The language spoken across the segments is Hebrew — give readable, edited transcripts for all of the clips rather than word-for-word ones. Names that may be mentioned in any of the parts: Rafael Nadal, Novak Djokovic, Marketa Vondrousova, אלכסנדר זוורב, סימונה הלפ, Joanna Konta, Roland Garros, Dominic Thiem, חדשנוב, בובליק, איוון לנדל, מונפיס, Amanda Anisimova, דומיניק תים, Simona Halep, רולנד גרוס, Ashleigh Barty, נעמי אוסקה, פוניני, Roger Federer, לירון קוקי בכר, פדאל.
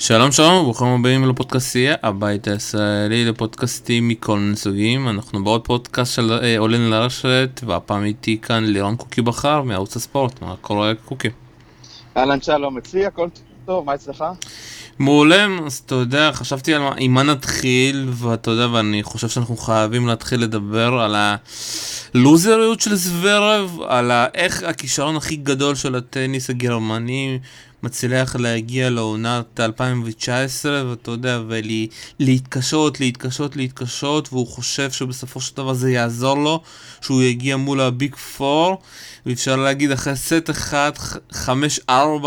שלום שלום, ברוכים הבאים לפודקאסטיה, הבית הישראלי לפודקאסטים מכל סוגים. אנחנו בעוד פודקאסט של עולים לרשת, והפעם איתי כאן לירון קוקי בכר מערוץ הספורט. מה קורה קוקי? אהלן, שלום, אצלי הכל טוב, מה אצלך? מעולה, אז אתה יודע, חשבתי על מה נתחיל, ואתה יודע, ואני חושב שאנחנו חייבים להתחיל לדבר על הלוזריות של זוורב, על איך הכישרון הכי גדול של הטניס הגרמני מצליח להגיע לעונת 2019, ואתה יודע, ולהתקשות, והוא חושב שבסופו של דבר זה יעזור לו, שהוא יגיע מול הביג פור, ואפשר להגיד אחרי סט אחד, 5-4,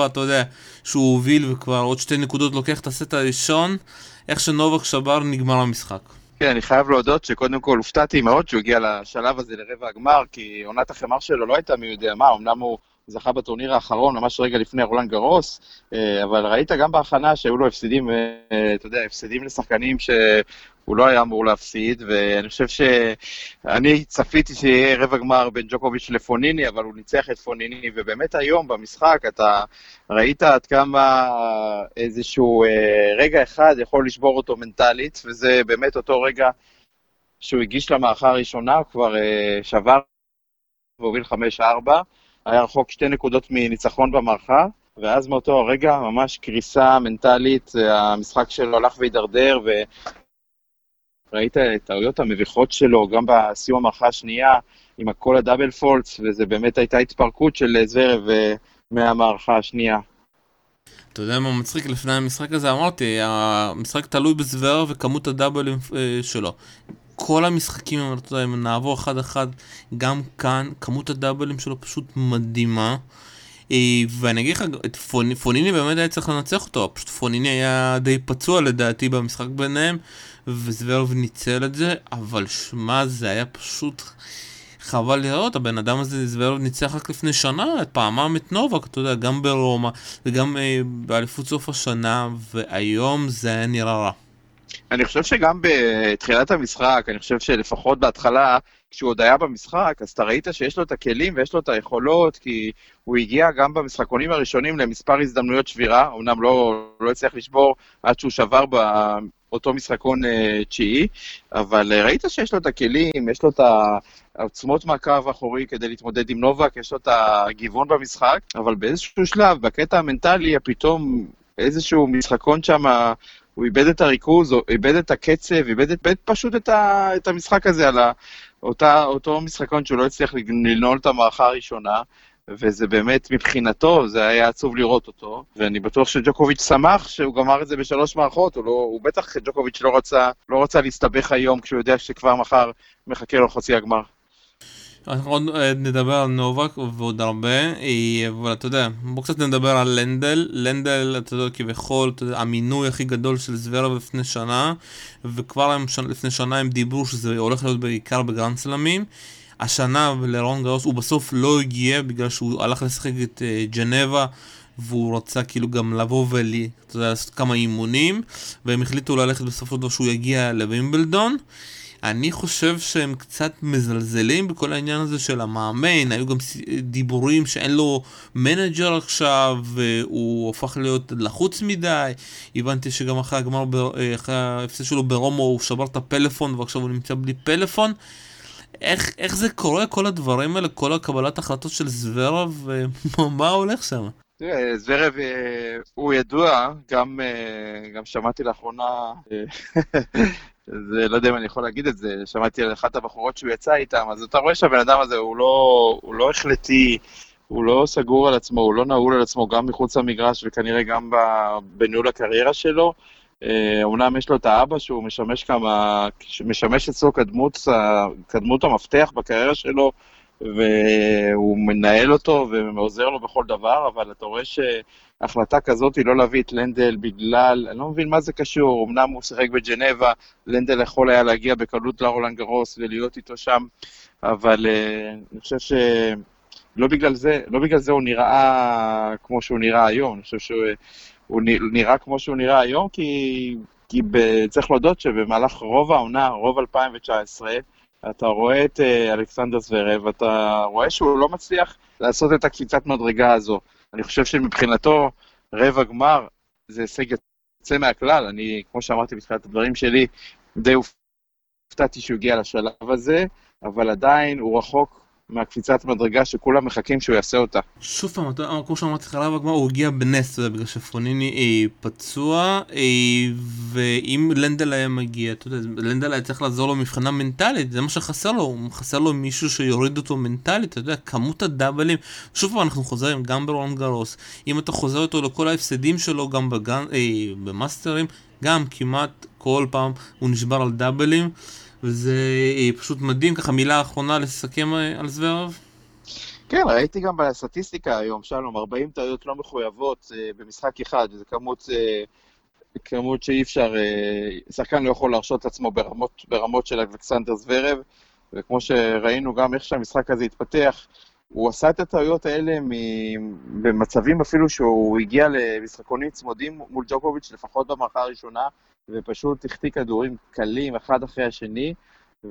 אתה יודע, שהוא הוביל וכבר עוד 2 נקודות לוקח את הסט הראשון, איך שנובק שבר נגמר המשחק. כן, אני חייב להודות שקודם כל הופתעתי מאוד שהוא הגיע לשלב הזה לרבע הגמר, כי עונת החמר שלו לא הייתה מי יודע מה, אמנם הוא זכה בטורניר האחרון, ממש רגע לפני רולנד גרוס, אבל ראית גם בהכנה שהיו לו הפסדים, אתה יודע, הפסדים לשחקנים שהוא לא היה אמור להפסיד, ואני חושב שאני צפיתי שיהיה רבע גמר בין ג'וקוביץ' לפוניני, אבל הוא ניצח את פוניני, ובאמת היום במשחק אתה ראית עד כמה איזשהו רגע אחד יכול לשבור אותו מנטלית, וזה באמת אותו רגע שהוא הגיש למערכה הראשונה, הוא כבר שבר והוביל 5-4, היה רחוק 2 נקודות מניצחון במערכה, ואז מאותו הרגע ממש קריסה מנטלית, המשחק שלו הלך והידרדר, וראית את טעויות המביכות שלו, גם בסיום המערכה השנייה, עם הכל הדאבל פולץ, וזה באמת הייתה התפרקות של זוורב מהמערכה השנייה. אתה יודע מה מצחיק? לפני המשחק הזה אמרתי, המשחק תלוי בזוורב וכמות הדאבל שלו. כל המשחקים, אם נעבור אחד אחד, גם כאן, כמות הדאבלים שלו פשוט מדהימה. ואני אגיד לך, פוניני באמת היה צריך לנצח אותו, פשוט פוניני היה די פצוע לדעתי במשחק ביניהם, וזוורב ניצל את זה, אבל שמה, זה היה פשוט חבל לראות, הבן אדם הזה זוורב ניצח רק לפני שנה, פעמיים את נובק, אתה יודע, גם ברומא, וגם באליפות סוף השנה, והיום זה היה נראה רע. אני חושב שגם בתחילת המשחק, אני חושב שלפחות בהתחלה, כשהוא עוד היה במשחק, אז אתה ראית שיש לו את הכלים ויש לו את היכולות, כי הוא הגיע גם במשחקונים הראשונים למספר הזדמנויות שבירה, אמנם לא הצליח לשבור עד שהוא שבר באותו משחקון תשיעי, אבל ראית שיש לו את הכלים, יש לו את העצמות מהקו האחורי כדי להתמודד עם נובק, יש לו את הגיוון במשחק, אבל באיזשהו שלב, בקטע המנטלי, פתאום איזשהו משחקון שם, הוא איבד את הריכוז, הוא איבד את הקצב, איבד פשוט את המשחק הזה על אותו משחקון שהוא לא הצליח לנעול את המערכה הראשונה, וזה באמת מבחינתו, זה היה עצוב לראות אותו, ואני בטוח שג'וקוביץ' שמח שהוא גמר את זה ב3 מערכות, הוא בטח ג'וקוביץ' לא רצה להסתבך היום כשהוא יודע שכבר מחר מחכה לו חצי הגמר. אנחנו עוד נדבר על נובק ועוד הרבה, אבל אתה יודע, בוא קצת נדבר על לנדל, אתה יודע, כביכול, המינוי הכי גדול של זוורב לפני שנה, וכבר לפני שנה הם דיברו שזה הולך להיות בעיקר בגרנד סלאמים, השנה לרון גרוס הוא בסוף לא הגיע בגלל שהוא הלך לשחק את ג'נבה, והוא רצה כאילו גם לבוא ולעשות כמה אימונים, והם החליטו ללכת בסופו של דבר שהוא יגיע לווימבלדון, אני חושב שהם קצת מזלזלים בכל העניין הזה של המאמן, היו גם דיבורים שאין לו מנג'ר עכשיו, הוא הופך להיות לחוץ מדי, הבנתי שגם אחרי הגמר, אחרי ההפסד שלו ברומא הוא שבר את הפלאפון ועכשיו הוא נמצא בלי פלאפון, איך זה קורה כל הדברים האלה, כל הקבלת החלטות של זוורב, מה הולך שם? זוורב הוא ידוע, גם שמעתי לאחרונה, אז לא יודע אם אני יכול להגיד את זה, שמעתי על אחת הבחורות שהוא יצא איתם, אז אתה רואה שהבן אדם הזה הוא לא החלטי, הוא לא סגור על עצמו, הוא לא נעול על עצמו גם מחוץ למגרש וכנראה גם בניהול הקריירה שלו, אמנם יש לו את האבא שהוא משמש אצלו כדמות המפתח בקריירה שלו, והוא מנהל אותו ועוזר לו בכל דבר, אבל אתה רואה שהחלטה כזאת היא לא להביא את לנדל בגלל, אני לא מבין מה זה קשור, אמנם הוא שיחק בג'נבה, לנדל יכול היה להגיע בקלות לרולנד גרוס ולהיות איתו שם, אבל אני חושב שלא בגלל זה הוא נראה כמו שהוא נראה היום, אני חושב שהוא נראה כמו שהוא נראה היום, כי צריך להודות שבמהלך רוב העונה, רוב 2019, אתה רואה את אלכסנדר זוורב, אתה רואה שהוא לא מצליח לעשות את הקפיצת מדרגה הזו. אני חושב שמבחינתו רבע גמר זה הישג יוצא מהכלל, אני, כמו שאמרתי בתחילת הדברים שלי, די הופתעתי שהוא הגיע לשלב הזה, אבל עדיין הוא רחוק מהקפיצת מדרגה שכולם מחכים שהוא יעשה אותה. שוב פעם, כמו שאמרתי חלב, הוא הגיע בנס, בגלל שפוניני פצוע, ואם לנדל היה מגיע, לנדל היה צריך לעזור לו מבחינה מנטלית, זה מה שחסר לו, הוא חסר לו מישהו שיוריד אותו מנטלית, אתה יודע, כמות הדאבלים, שוב פעם אנחנו חוזרים גם ברולנד גארוס, אם אתה חוזר אותו לכל ההפסדים שלו, גם במאסטרים, גם כמעט כל פעם הוא נשבר על דאבלים, וזה פשוט מדהים, ככה מילה האחרונה לסכם על זוורב? כן, ראיתי גם בסטטיסטיקה היום, שלום, 40 טעויות לא מחויבות במשחק אחד, וזו כמות שאי אפשר, שחקן לא יכול להרשות עצמו ברמות של אלכסנדר זוורב, וכמו שראינו גם איך שהמשחק הזה התפתח, הוא עשה את הטעויות האלה במצבים אפילו שהוא הגיע למשחקונים צמודים מול ג'וקוביץ' לפחות במערכה הראשונה, ופשוט החטיא כדורים קלים אחד אחרי השני,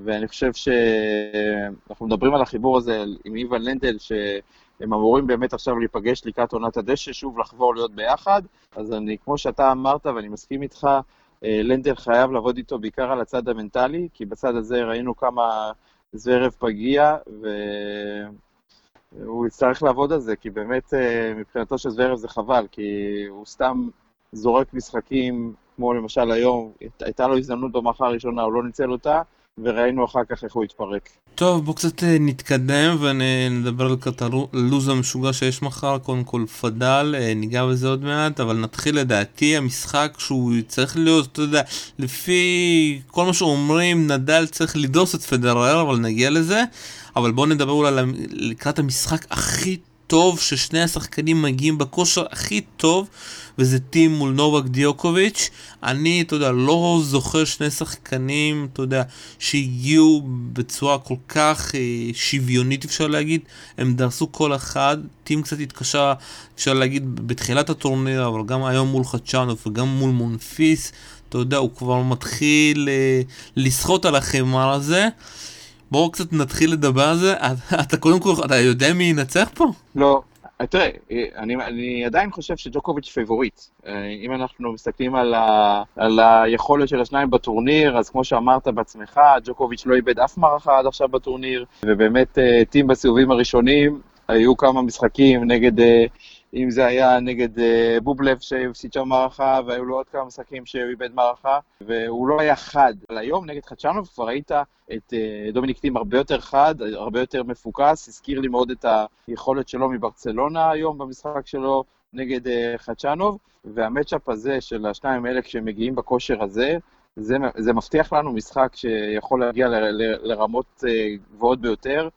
ואני חושב שאנחנו מדברים על החיבור הזה עם איוון לנדל, שהם אמורים באמת עכשיו להיפגש לקראת עונת הדשא, שוב לחבור להיות ביחד, אז אני, כמו שאתה אמרת ואני מסכים איתך, לנדל חייב לעבוד איתו בעיקר על הצד המנטלי, כי בצד הזה ראינו כמה זוורב פגיע, והוא יצטרך לעבוד על זה, כי באמת מבחינתו של זוורב זה חבל, כי הוא סתם זורק משחקים, כמו למשל היום, הייתה לו הזדמנות במערכה הראשונה, הוא לא ניצל אותה, וראינו אחר כך איך הוא התפרק. טוב, בואו קצת נתקדם ונדבר על הלוז המשוגע שיש מחר, קודם כל פדאל, ניגע בזה עוד מעט, אבל נתחיל לדעתי המשחק שהוא צריך להיות, אתה יודע, לפי כל מה שאומרים, נדל צריך לדוס את פדרר, אבל נגיע לזה, אבל בואו נדבר אולי לקראת המשחק הכי טוב, טוב ששני השחקנים מגיעים בכושר הכי טוב, וזה טים מול נובק דיוקוביץ'. אני, אתה יודע, לא זוכר שני שחקנים, אתה יודע, שהגיעו בצורה כל כך שוויונית, אפשר להגיד, הם דרסו כל אחד, טים קצת התקשה, אפשר להגיד, בתחילת הטורניר, אבל גם היום מול חדשנוף וגם מול מונפיס, אתה יודע, הוא כבר מתחיל לסחוט על החמר הזה. בואו קצת נתחיל לדבר על זה, אתה קודם כל, אתה יודע מי ינצח פה? לא, תראה, אני עדיין חושב שג'וקוביץ' פייבוריט, אם אנחנו מסתכלים על היכולת של השניים בטורניר, אז כמו שאמרת בעצמך, ג'וקוביץ' לא איבד אף מערכה עד עכשיו בטורניר, ובאמת טים בסיבובים הראשונים, היו כמה משחקים נגד, אם זה היה נגד בובלב שהפסיד שם מערכה, והיו לו עוד כמה משחקים שאיבד מערכה, והוא לא היה חד. אבל היום נגד חדשנוב כבר ראית את דומיניק תים הרבה יותר חד, הרבה יותר מפוקס, הזכיר לי מאוד את היכולת שלו מברצלונה היום במשחק שלו נגד חדשנוב, והמאץ'אפ הזה של השניים האלה כשמגיעים בכושר הזה, זה מבטיח לנו משחק שיכול להגיע לרמות גבוהות ביותר,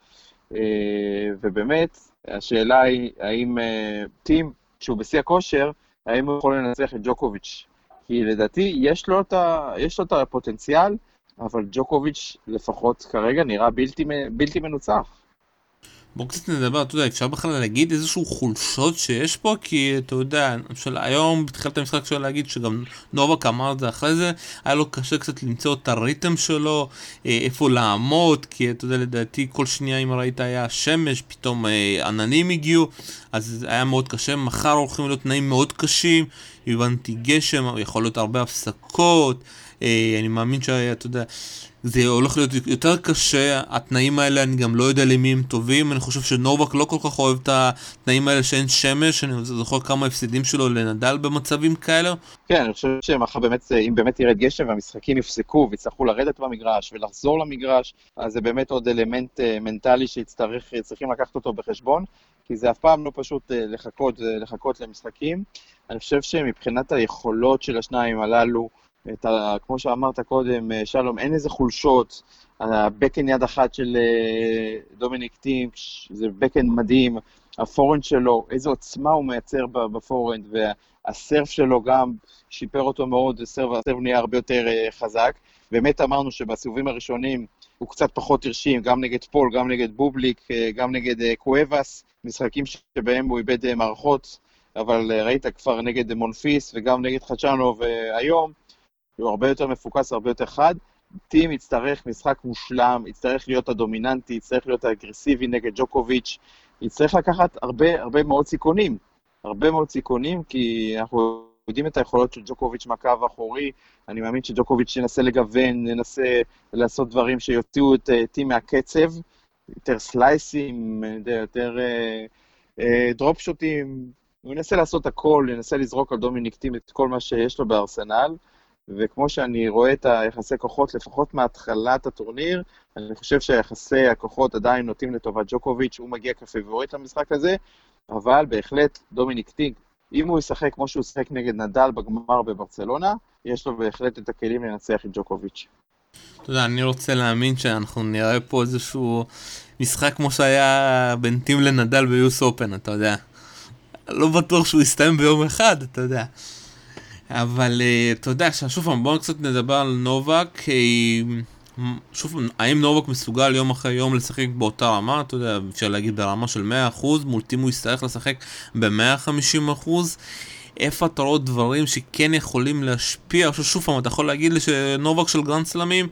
ובאמת השאלה היא האם טים שהוא בשיא הכושר, האם הוא יכול לנצח את ג'וקוביץ', כי לדעתי יש לו את הפוטנציאל, אבל ג'וקוביץ' לפחות כרגע נראה בלתי מנוצח. בואו קצת נדבר, אתה יודע, אפשר בכלל להגיד איזשהו חולשות שיש פה, כי אתה יודע, היום בתחילת המשחק שלו להגיד שגם נובק אמר את זה אחרי זה, היה לו קשה קצת למצוא את הריתם שלו, איפה לעמוד, כי אתה יודע, לדעתי כל שנייה אם ראית היה שמש, פתאום עננים הגיעו, אז היה מאוד קשה, מחר הולכים להיות תנאים מאוד קשים, הבנתי גשם, יכול להיות הרבה הפסקות, אני מאמין שהיה, אתה יודע, זה הולך להיות יותר קשה, התנאים האלה אני גם לא יודע למי הם טובים, אני חושב שנובק לא כל כך אוהב את התנאים האלה שאין שמש, אני זוכר כמה הפסדים שלו לנדל במצבים כאלה. כן, אני חושב שמחר באמת, אם באמת ירד גשם והמשחקים יפסקו ויצטרכו לרדת במגרש ולחזור למגרש, אז זה באמת עוד אלמנט מנטלי שצריכים לקחת אותו בחשבון, כי זה אף פעם לא פשוט לחכות למשחקים. אני חושב שמבחינת היכולות של השניים הללו, כמו שאמרת קודם, שלום, אין איזה חולשות, הבקן יד אחת של דומיניק תים, זה בקן מדהים, הפורנד שלו, איזו עוצמה הוא מייצר בפורנד, והסרף שלו גם שיפר אותו מאוד, הסרף נהיה הרבה יותר חזק, באמת אמרנו שבסיבובים הראשונים הוא קצת פחות הרשים, גם נגד פול, גם נגד בובליק, גם נגד קואבס, משחקים שבהם הוא איבד מערכות, אבל ראית כבר נגד מונפיס וגם נגד חדשנוב היום, הוא הרבה יותר מפוקס, הרבה יותר חד, טים יצטרך משחק מושלם, יצטרך להיות הדומיננטי, יצטרך להיות האגרסיבי נגד ג'וקוביץ', יצטרך לקחת הרבה מאוד סיכונים, כי אנחנו יודעים את היכולות של ג'וקוביץ' מהקו האחורי, אני מאמין שג'וקוביץ' ינסה לגוון, ינסה לעשות דברים שיוציאו את טים מהקצב, יותר סלייסים, יותר דרופ שוטים, הוא ינסה לעשות הכל, ינסה לזרוק על דומיניק תים את כל מה שיש לו בארסנל, וכמו שאני רואה את היחסי כוחות, לפחות מההתחלת הטורניר, אני חושב שהיחסי הכוחות עדיין נוטים לטובת ג'וקוביץ', הוא מגיע כפייבוריט למשחק הזה, אבל בהחלט דומיניק תים, אם הוא ישחק כמו שהוא שחק נגד נדל בגמר בברצלונה, יש לו בהחלט את הכלים לנצח את ג'וקוביץ'. תודה, אני רוצה להאמין שאנחנו נראה פה איזשהו משחק כמו שהיה בין תים לנדל ביוס אופן, אתה יודע. לא בטוח שהוא יסתיים ביום אחד, אתה יודע. אבל אתה יודע, שוב פעם, בואו קצת נדבר על נובק, שוב, האם נובק מסוגל יום אחרי יום לשחק באותה רמה, אתה יודע, אפשר להגיד ברמה של 100%, מול תים הוא יצטרך לשחק ב-150%, איפה אתה רואה דברים שכן יכולים להשפיע? שוב פעם, אתה יכול להגיד לי שנובק של גרנד סלמים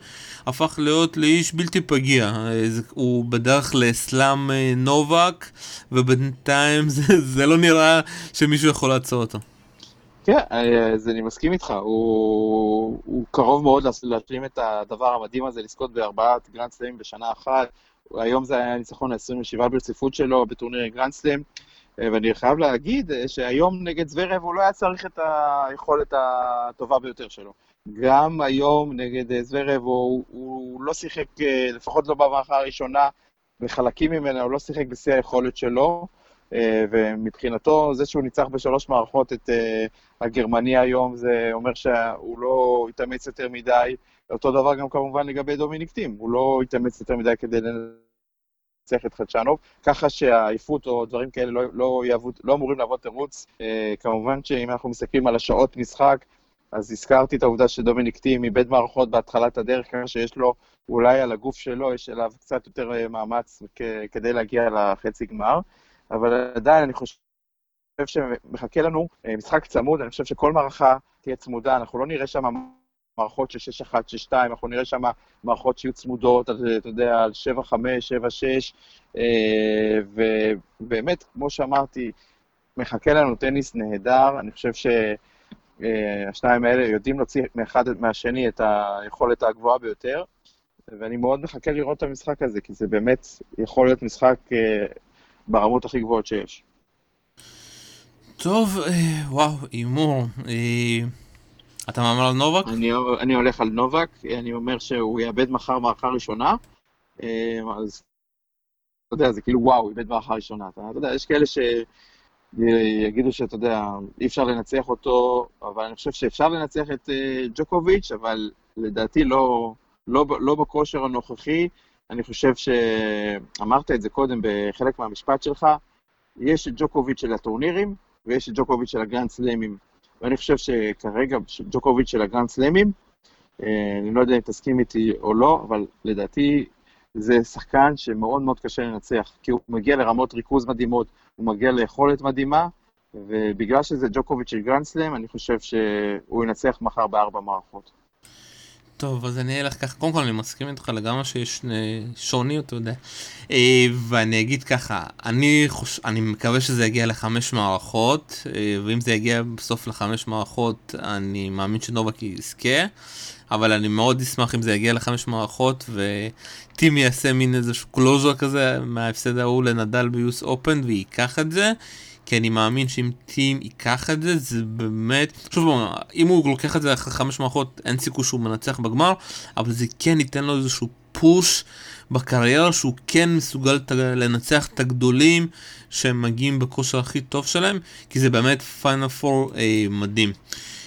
הפך להיות לאיש בלתי פגיע, הוא בדרך לאסלאם נובק, ובינתיים זה לא נראה שמישהו יכול לעצור אותו. כן, אז אני מסכים איתך, הוא קרוב מאוד להשלים את הדבר המדהים הזה, לזכות בארבעת גרנד סלמים בשנה אחת, היום זה היה ניצחון ה-27 ברציפות שלו בטורניר גרנד סלם, ואני חייב להגיד שהיום נגד זוורב הוא לא היה צריך את היכולת הטובה ביותר שלו. גם היום נגד זוורב הוא לא שיחק, לפחות לא במערכה הראשונה, בחלקים ממנה הוא לא שיחק בשיא היכולת שלו, ומבחינתו זה שהוא ניצח בשלוש מערכות את הגרמני היום, זה אומר שהוא לא התאמץ יותר מדי, אותו דבר גם כמובן לגבי דומיניק תים, הוא לא התאמץ יותר מדי כדי לנצח את חדשנוב, ככה שהעיפות או דברים כאלה לא אמורים לעבוד תירוץ, כמובן שאם אנחנו מסתכלים על השעות משחק, אז הזכרתי את העובדה שדומיניק תים איבד מערכות בהתחלת הדרך, ככה שיש לו אולי על הגוף שלו, יש אליו קצת יותר מאמץ כדי להגיע לחצי גמר, אבל עדיין אני חושב שמחכה לנו משחק צמוד, אני חושב שכל מערכה תהיה צמודה, אנחנו לא נראה שם מערכות של 6-1, 6-2, אנחנו נראה שם מערכות שיהיו צמודות, אתה יודע, על 7-5, 7-6, ובאמת, כמו שאמרתי, מחכה לנו טניס נהדר, אני חושב שהשניים האלה יודעים להוציא מאחד מהשני את היכולת הגבוהה ביותר, ואני מאוד מחכה לראות את המשחק הזה, כי זה באמת יכול להיות משחק ברמות הכי גבוהות שיש. טוב, וואו, אימור. אתה מאמר על נובק? אני הולך על נובק, אני אומר שהוא יאבד מחר מערכה ראשונה, אז אתה יודע, זה כאילו וואו, יאבד מערכה ראשונה, אתה יודע, יש כאלה שיגידו שאתה יודע, אי אפשר לנצח אותו, אבל אני חושב שאפשר לנצח את ג'וקוביץ', אבל לדעתי לא בכושר הנוכחי, אני חושב שאמרת את זה קודם בחלק מהמשפט שלך, יש את ג'וקוביץ' של הטורנירים, ויש את ג'וקוביץ' של הגרנד סלמים. ואני חושב שכרגע ג'וקוביץ' של הגרנד סלמים, אני לא יודע אם תסכים איתי או לא, אבל לדעתי זה שחקן שמאוד מאוד קשה לנצח, כי הוא מגיע לרמות ריכוז מדהימות, הוא מגיע ליכולת מדהימה, ובגלל שזה ג'וקוביץ' של גרנד סלם, אני חושב שהוא ינצח מחר בארבע מערכות. טוב, אז אני אלך ככה, קודם כל אני מסכים איתך לגמרי שיש שוני, אתה יודע, ואני אגיד ככה, אני מקווה שזה יגיע ל5 מערכות, ואם זה יגיע בסוף ל5 מערכות, אני מאמין שנובק יזכה, אבל אני מאוד אשמח אם זה יגיע ל5 מערכות, וטים יעשה מין איזשהו קלוז'ר כזה מההפסד ההוא לנדל ביוס אופן, ויקח את זה, כי אני מאמין שאם תים ייקח את זה, זה באמת, שוב פעם, אם הוא לוקח את זה אחרי 5 מערכות, אין סיכוי שהוא מנצח בגמר, אבל זה כן ייתן לו איזשהו פוש בקריירה, שהוא כן מסוגל לנצח את הגדולים, שהם מגיעים בכושר הכי טוב שלהם, כי זה באמת פיינל פור מדהים.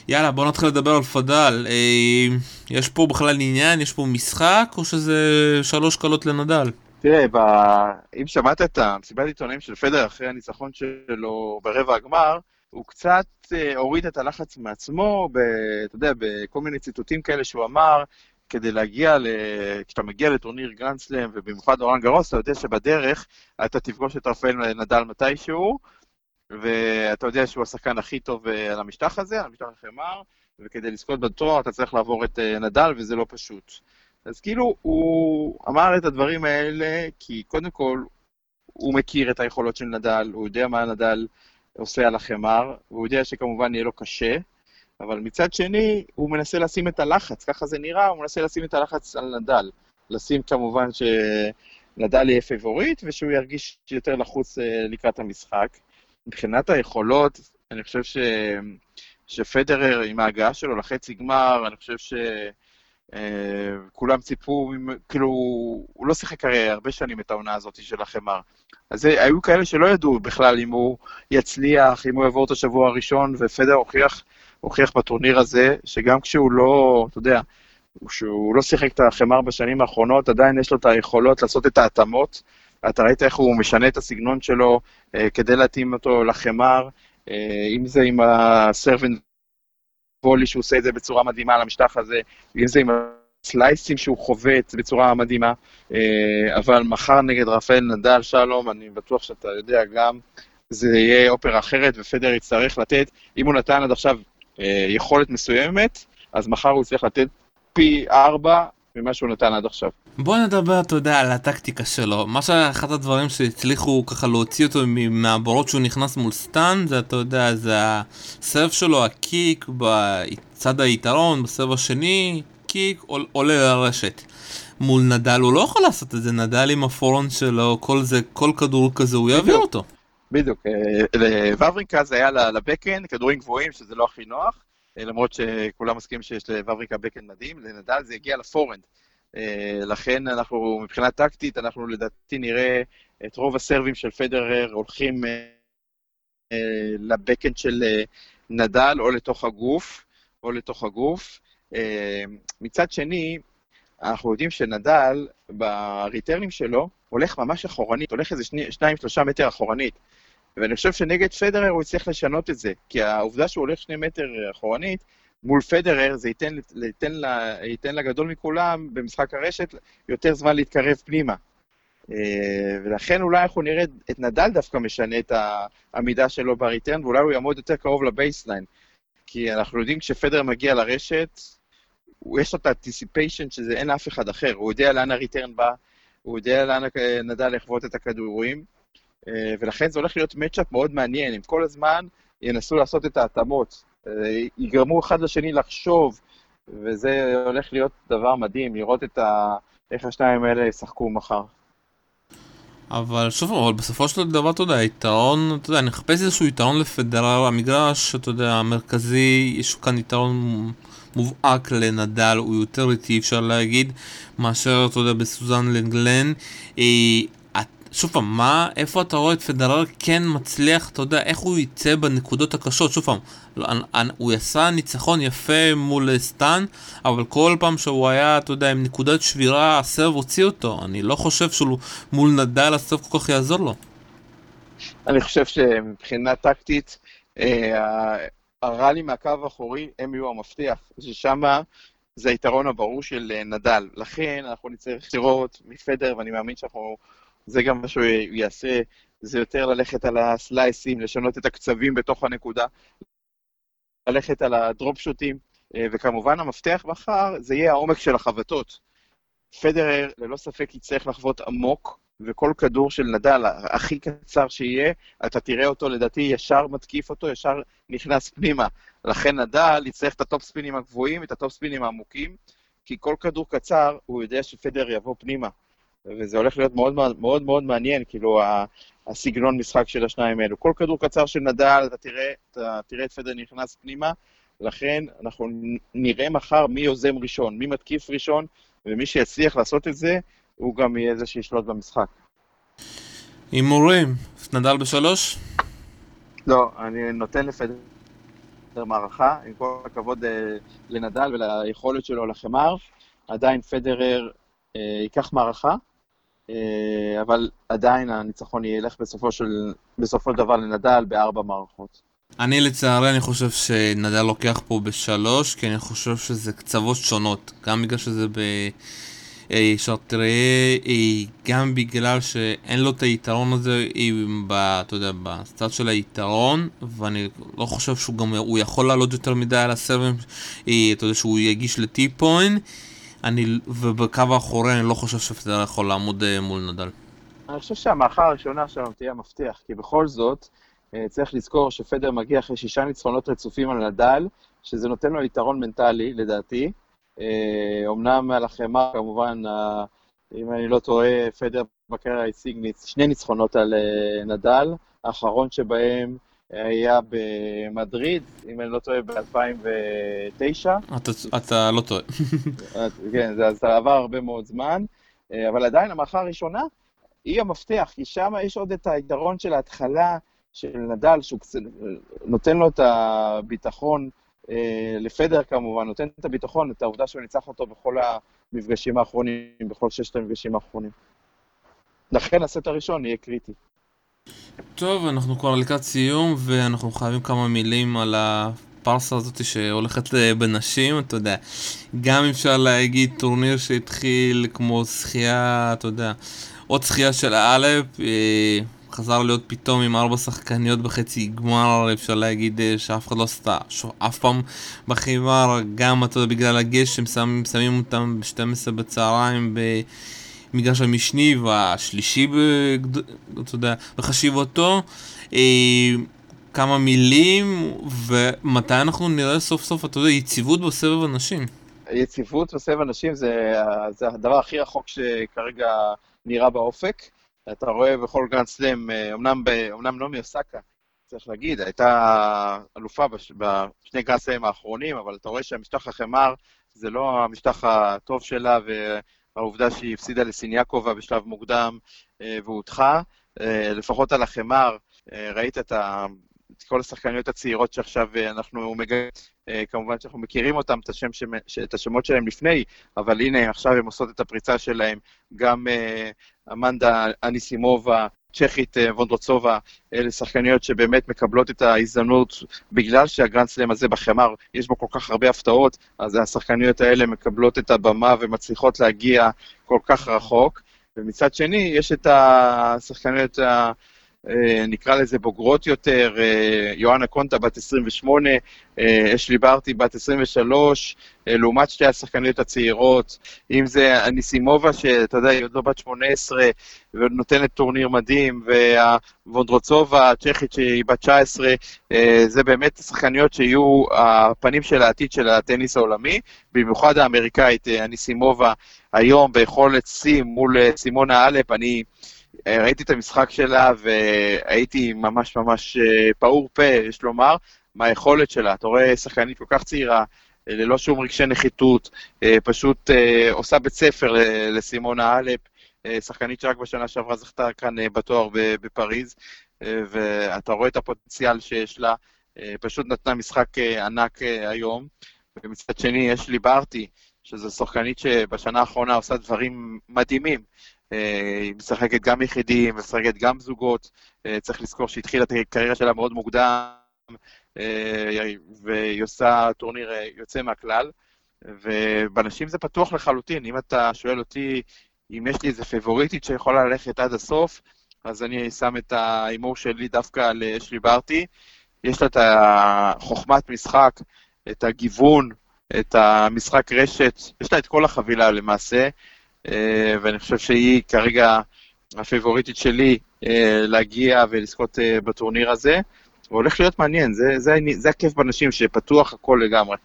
יאללה, בואו נתחיל לדבר על פדאל. יש פה בכלל עניין, יש פה משחק, או שזה 3 קלות לנדל? תראה, אם שמעת את המסיבת עיתונאים של פדרר אחרי הניצחון שלו ברבע הגמר, הוא קצת הוריד את הלחץ מעצמו, אתה יודע, בכל מיני ציטוטים כאלה שהוא אמר, כדי להגיע, כשאתה מגיע לטורניר גרנד סלאם, ובמיוחד רולאן גארוס, אתה יודע שבדרך אתה תפגוש את רפאל נדל מתישהו, ואתה יודע שהוא השחקן הכי טוב על המשטח הזה, על המשטח החמר, וכדי לזכות בתואר אתה צריך לעבור את נדל, וזה לא פשוט. אז כאילו הוא אמר את הדברים האלה, כי קודם כל הוא מכיר את היכולות של נדל, הוא יודע מה נדל עושה על החמר, והוא יודע שכמובן יהיה לו קשה, אבל מצד שני, הוא מנסה לשים את הלחץ, ככה זה נראה, הוא מנסה לשים את הלחץ על נדל. לשים כמובן שנדל יהיה פבורית, ושהוא ירגיש יותר לחוץ לקראת המשחק. מבחינת היכולות, אני חושב שפדרר עם ההגעה שלו לחצי גמר, אני חושב שכולם ציפו, כאילו, הוא לא שיחק הרי הרבה שנים את העונה הזאת של החמר. אז היו כאלה שלא ידעו בכלל אם הוא יצליח, אם הוא יעבור את השבוע הראשון, ופדרר הוכיח בטורניר הזה, שגם כשהוא לא, אתה יודע, שהוא לא שיחק את החמר בשנים האחרונות, עדיין יש לו את היכולות לעשות את ההתאמות, אתה ראית איך הוא משנה את הסגנון שלו, כדי להתאים אותו לחמר, אם זה עם הסרבנט וולי שהוא עושה את זה בצורה מדהימה על המשטח הזה, אם זה עם הסלייסים שהוא חובט בצורה מדהימה, אבל מחר נגד רפאל נדל, שלום, אני בטוח שאתה יודע גם, זה יהיה אופרה אחרת ופדר יצטרך לתת, אם הוא נתן עד עכשיו יכולת מסוימת, אז מחר הוא יצטרך לתת פי 4 ממה שהוא נתן עד עכשיו. בוא נדבר, אתה יודע, על הטקטיקה שלו. מה שאחת הדברים שהצליחו ככה להוציא אותו מהבורות שהוא נכנס מול סטן, זה, אתה יודע, זה הסרף שלו, הקיק בצד היתרון, בסרף השני, קיק עולה לרשת. מול נדל הוא לא יכול לעשות את זה, נדל עם הפורן שלו, כל כדור כזה הוא יעביר אותו. בדיוק, לוורינקה זה היה לבקן, כדורים גבוהים שזה לא הכי נוח, למרות שכולם מסכים שיש לוורינקה בקן מדהים, לנדל זה הגיע לפורנד, לכן אנחנו מבחינה טקטית, אנחנו לדעתי נראה את רוב הסרבים של פדרר הולכים לבקן של נדל או לתוך הגוף, או לתוך הגוף. מצד שני, אנחנו יודעים שנדל בריטרנים שלו הולך ממש אחורנית, הולך איזה 2-3 מטר אחורנית, ואני חושב שנגד פדרר הוא יצטרך לשנות את זה, כי העובדה שהוא הולך 2 מטר אחורנית, מול פדרר זה ייתן לגדול מכולם במשחק הרשת יותר זמן להתקרב פנימה. ולכן אולי אנחנו נראה את נדל דווקא משנה את העמידה שלו בריטרן, ואולי הוא יעמוד יותר קרוב לבייסליין, כי אנחנו יודעים כשפדרר מגיע לרשת, יש לו את האנטיסיפיישן שזה אין אף אחד אחר, הוא יודע לאן הריטרן בא, הוא יודע לאן נדל לחוות את הכדורים, ולכן זה הולך להיות מאצ'אפ מאוד מעניין, הם כל הזמן ינסו לעשות את ההתאמות, יגרמו אחד לשני לחשוב, וזה הולך להיות דבר מדהים, לראות את איך השניים האלה ישחקו מחר. אבל שוב, אבל בסופו של דבר, אתה יודע, יתרון, אתה יודע, נחפש איזשהו יתרון לפדרר, המגרש, אתה יודע, המרכזי, יש כאן יתרון מובהק לנדל, הוא יותר איטי, אפשר להגיד, מאשר, אתה יודע, בסוזן לנגלן. שוב פעם, איפה אתה רואה את פדרר כן מצליח, אתה יודע, איך הוא יצא בנקודות הקשות, שוב פעם, הוא עשה ניצחון יפה מול סטן, אבל כל פעם שהוא היה, אתה יודע, עם נקודת שבירה, הסרב הוציא אותו, אני לא חושב שמול נדל הסרב כל כך יעזור לו. אני חושב שמבחינה טקטית, הרלים מהקו האחורי, הם יהיו המפתח, ששם זה היתרון הברור של נדל, לכן אנחנו נצטרך לראות מפדר, ואני מאמין שאנחנו... זה גם מה שהוא יעשה, זה יותר ללכת על הסלייסים, לשנות את הקצבים בתוך הנקודה, ללכת על הדרופ שוטים, וכמובן המפתח מחר זה יהיה העומק של החבטות. פדרר ללא ספק יצטרך לחבוט עמוק, וכל כדור של נדל הכי קצר שיהיה, אתה תראה אותו לדעתי ישר מתקיף אותו, ישר נכנס פנימה. לכן נדל יצטרך את הטופ ספינים הגבוהים, את הטופ ספינים העמוקים, כי כל כדור קצר הוא יודע שפדרר יבוא פנימה. וזה הולך להיות מאוד מאוד מאוד מעניין, כאילו הסגנון משחק של השניים האלו. כל כדור קצר של נדל, אתה תראה את פדרר נכנס פנימה, לכן אנחנו נראה מחר מי יוזם ראשון, מי מתקיף ראשון, ומי שיצליח לעשות את זה, הוא גם יהיה זה שישלוט במשחק. הימורים, נדל ב3? לא, אני נותן לפדרר מערכה, עם כל הכבוד לנדל וליכולת שלו לחמר, עדיין פדרר, ייקח מערכה, אבל עדיין הניצחון ילך בסופו של דבר לנדל ב4 מערכות. אני לצערי, אני חושב שנדל לוקח פה ב3, כי אני חושב שזה קצוות שונות, גם בגלל שזה בשרטרי, גם בגלל שאין לו את היתרון הזה, אתה יודע, בסטאט של היתרון, ואני לא חושב שהוא גם, הוא יכול לעלות יותר מדי על הסרבים, אתה יודע, שהוא יגיש לטי-פוינט, ובקו האחורי אני לא חושב שפדרר יכול לעמוד מול נדל. אני חושב שהמערכה הראשונה שלנו תהיה המפתח, כי בכל זאת צריך לזכור שפדרר מגיע אחרי 6 ניצחונות רצופים על נדל, שזה נותן לו יתרון מנטלי, לדעתי. אמנם על החמה, כמובן, אם אני לא טועה, פדר בקריירה השיג שני ניצחונות על נדל, האחרון שבהם היה במדריד, אם אני לא טועה, ב-2009. אתה לא טועה. כן, אז עבר הרבה מאוד זמן, אבל עדיין המערכה הראשונה היא המפתח, כי שם יש עוד את היתרון של ההתחלה של נדל, שהוא נותן לו את הביטחון, לפדר כמובן, נותן את הביטחון, את העובדה שהוא ניצח אותו בכל המפגשים האחרונים, בכל ששת המפגשים האחרונים. לכן הסט הראשון יהיה קריטי. טוב, אנחנו כבר לקראת סיום, ואנחנו חייבים כמה מילים על הפרסה הזאת שהולכת בנשים, אתה יודע. גם אפשר להגיד טורניר שהתחיל כמו שחייה, אתה יודע, עוד שחייה של האלף, חזר להיות פתאום עם 4 שחקניות בחצי גמר, אפשר להגיד שאף אחד לא עשתה אף פעם בחיבר, גם אתה יודע, בגלל הגשם, שמים אותם ב-12 בצהריים במגרש המשני והשלישי, אתה יודע, בחשיבותו. כמה מילים, ומתי אנחנו נראה סוף סוף, אתה יודע, יציבות בסבב הנשים? יציבות בסבב הנשים זה הדבר הכי רחוק שכרגע נראה באופק. אתה רואה בכל גרנד סלאם, אמנם נעמי אוסקה, צריך להגיד, הייתה אלופה בשני גרנד סלאם האחרונים, אבל אתה רואה שהמשטח החמר זה לא המשטח הטוב שלה, והעובדה שהיא הפסידה לסיניאקובה בשלב מוקדם והודחה, לפחות על החמר, ראית את כל השחקניות הצעירות שעכשיו אנחנו מגלים, כמובן שאנחנו מכירים אותם, את השמות שלהם לפני, אבל הנה עכשיו הם עושות את הפריצה שלהם, גם אמנדה אניסימובה, צ'כית וונדרוצובה, אלה שחקניות שבאמת מקבלות את ההזדמנות, בגלל שהגרנד סלאם הזה בחמר יש בו כל כך הרבה הפתעות, אז השחקניות האלה מקבלות את הבמה ומצליחות להגיע כל כך רחוק, ומצד שני יש את השחקניות נקרא לזה בוגרות יותר, יואנה קונטה בת 28, אשלי ברטי בת 23, לעומת שתי השחקניות הצעירות, אם זה אניסימובה שאתה יודע, היא עוד לא בת 18 ונותנת טורניר מדהים, והוונדרוצובה הצ'כית שהיא בת 19, זה באמת השחקניות שיהיו הפנים של העתיד של הטניס העולמי, במיוחד האמריקאית אניסימובה היום ביכולת סים מול סימונה הלפ. אני ראיתי את המשחק שלה והייתי ממש ממש פעור פה, יש לומר, מהיכולת שלה. אתה רואה שחקנית כל כך צעירה, ללא שום רגשי נחיתות, פשוט עושה בית ספר לסימונה הלפ, שחקנית שרק בשנה שעברה זכתה כאן בתואר בפריז, ואתה רואה את הפוטנציאל שיש לה, פשוט נתנה משחק ענק היום. ומצד שני יש לי ברטי, שזו שחקנית שבשנה האחרונה עושה דברים מדהימים, היא משחקת גם יחידים, משחקת גם זוגות, צריך לזכור שהתחילה את הקריירה שלה מאוד מוקדם, והיא עושה טורניר יוצא מהכלל, ובנשים זה פתוח לחלוטין. אם אתה שואל אותי אם יש לי איזה פבוריטית שיכולה ללכת עד הסוף, אז אני שם את ההימור שלי דווקא לאשלי ברטי. יש לה את חוכמת משחק, את הגיוון, את המשחק רשת, יש לה את כל החבילה למעשה, ואני חושב שהיא כרגע הפייבוריטית שלי להגיע ולזכות בטורניר הזה. הוא הולך להיות מעניין, זה הכיף בנשים שפתוח הכל לגמרי.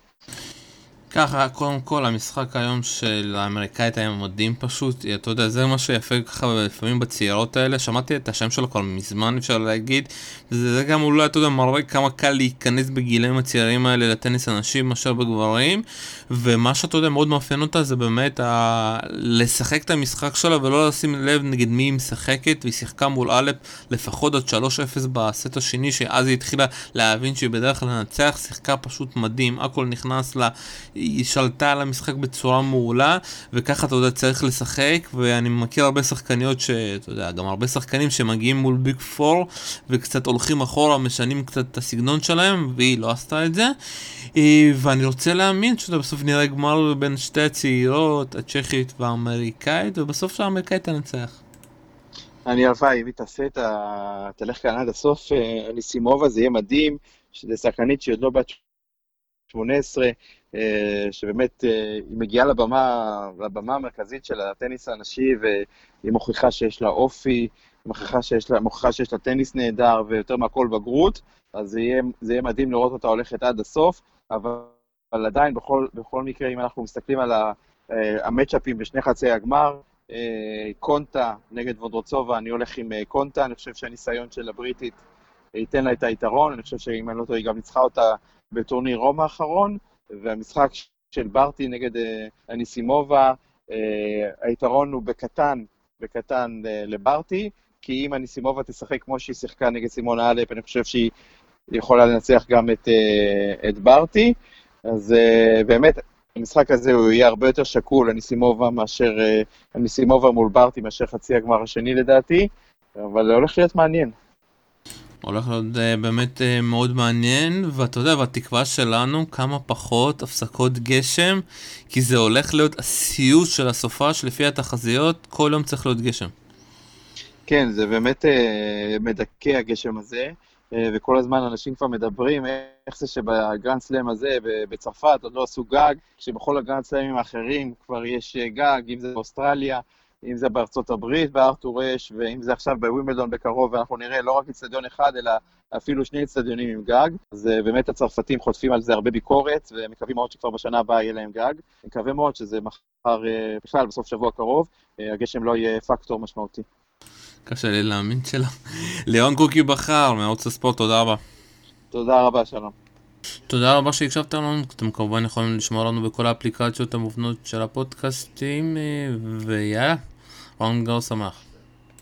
ככה, קודם כל, המשחק היום של האמריקאית היה מדהים פשוט, אתה יודע, זה מה שיפה ככה לפעמים בצעירות האלה, שמעתי את השם שלו כבר מזמן, אפשר להגיד, וזה גם אולי, אתה יודע, מראה כמה קל להיכנס בגילאים הצעירים האלה לטניס אנשים מאשר בגברים, ומה שאתה יודע מאוד מאפיין אותה זה באמת לשחק את המשחק שלה ולא לשים לב נגד מי היא משחקת, והיא שיחקה מול אלף לפחות עד 3-0 בסט השני, שאז היא התחילה להבין שהיא בדרך כלל לנצח, שיחקה פשוט מדהים, הכל נכנס לה, היא שלטה על המשחק בצורה מעולה, וככה אתה יודע צריך לשחק. ואני מכיר הרבה שחקניות שאתה יודע, גם הרבה שחקנים שמגיעים מול ביג פור וקצת הולכים אחורה, משנים קצת את הסגנון שלהם, והיא לא עשתה את זה, ואני רוצה להאמין שאתה בסוף נראה גמר בין שתי הצעירות, הצ'כית והאמריקאית, ובסוף שהאמריקאית תנצח. אני הלוואי, אם היא תעשה את תלך כאן עד הסוף, אניסימובה, זה יהיה מדהים, שזה שחקנית שהיא עוד לא בת 18, שבאמת היא מגיעה לבמה המרכזית של הטניס האנשי, והיא מוכיחה שיש לה אופי, מוכיחה שיש לה טניס נהדר ויותר מהכל בגרות, אז זה יהיה מדהים לראות אותה הולכת עד הסוף. אבל עדיין בכל מקרה, אם אנחנו מסתכלים על המאצ'אפים בשני חצי הגמר, קונטה נגד וונדרוצובה, אני הולך עם קונטה, אני חושב שהניסיון של הבריטית ייתן לה את היתרון, אני חושב שאם אני לא טועה, היא גם ניצחה אותה בטורניר רום האחרון, והמשחק של ברטי נגד אניסימובה, היתרון הוא בקטן לברטי, כי אם אניסימובה תשחק כמו שהיא שיחקה נגד סימונה הלפ, אני חושב שהיא יכולה לנצח גם את ברטי, אז באמת המשחק הזה הוא יהיה הרבה יותר שקול, אניסימובה מול ברטי מאשר חצי הגמר השני לדעתי, אבל זה הולך להיות מעניין. הולך להיות באמת מאוד מעניין, ואתה יודע, והתקווה שלנו כמה פחות הפסקות גשם, כי זה הולך להיות הסיוט של הסופה שלפי התחזיות, כל יום צריך להיות גשם. כן, זה באמת מדכא הגשם הזה, וכל הזמן אנשים כבר מדברים איך זה שבגרנד סלאם הזה בצרפת עוד לא עשו גג, כשבכל הגרנד סלאמים האחרים כבר יש גג, אם זה באוסטרליה, אם זה בארצות הברית, בארתור אש, ואם זה עכשיו בווימבלדון בקרוב, ואנחנו נראה לא רק אצטדיון אחד, אלא אפילו שני אצטדיונים עם גג. אז באמת הצרפתים חוטפים על זה הרבה ביקורת, ומקווים מאוד שכבר בשנה הבאה יהיה להם גג. מקווה מאוד שזה מחר, בכלל בסוף שבוע קרוב, הגשם לא יהיה פקטור משמעותי. קשה לי להאמין שלא. לירון קוקי בכר, מערוץ הספורט, תודה רבה. תודה רבה, שלום. תודה רבה שהקשבתם לנו, אתם כמובן יכולים לשמוע לנו בכל האפליקציות המובנות של הפודקאסטים, ויאללה, רון גאו שמח.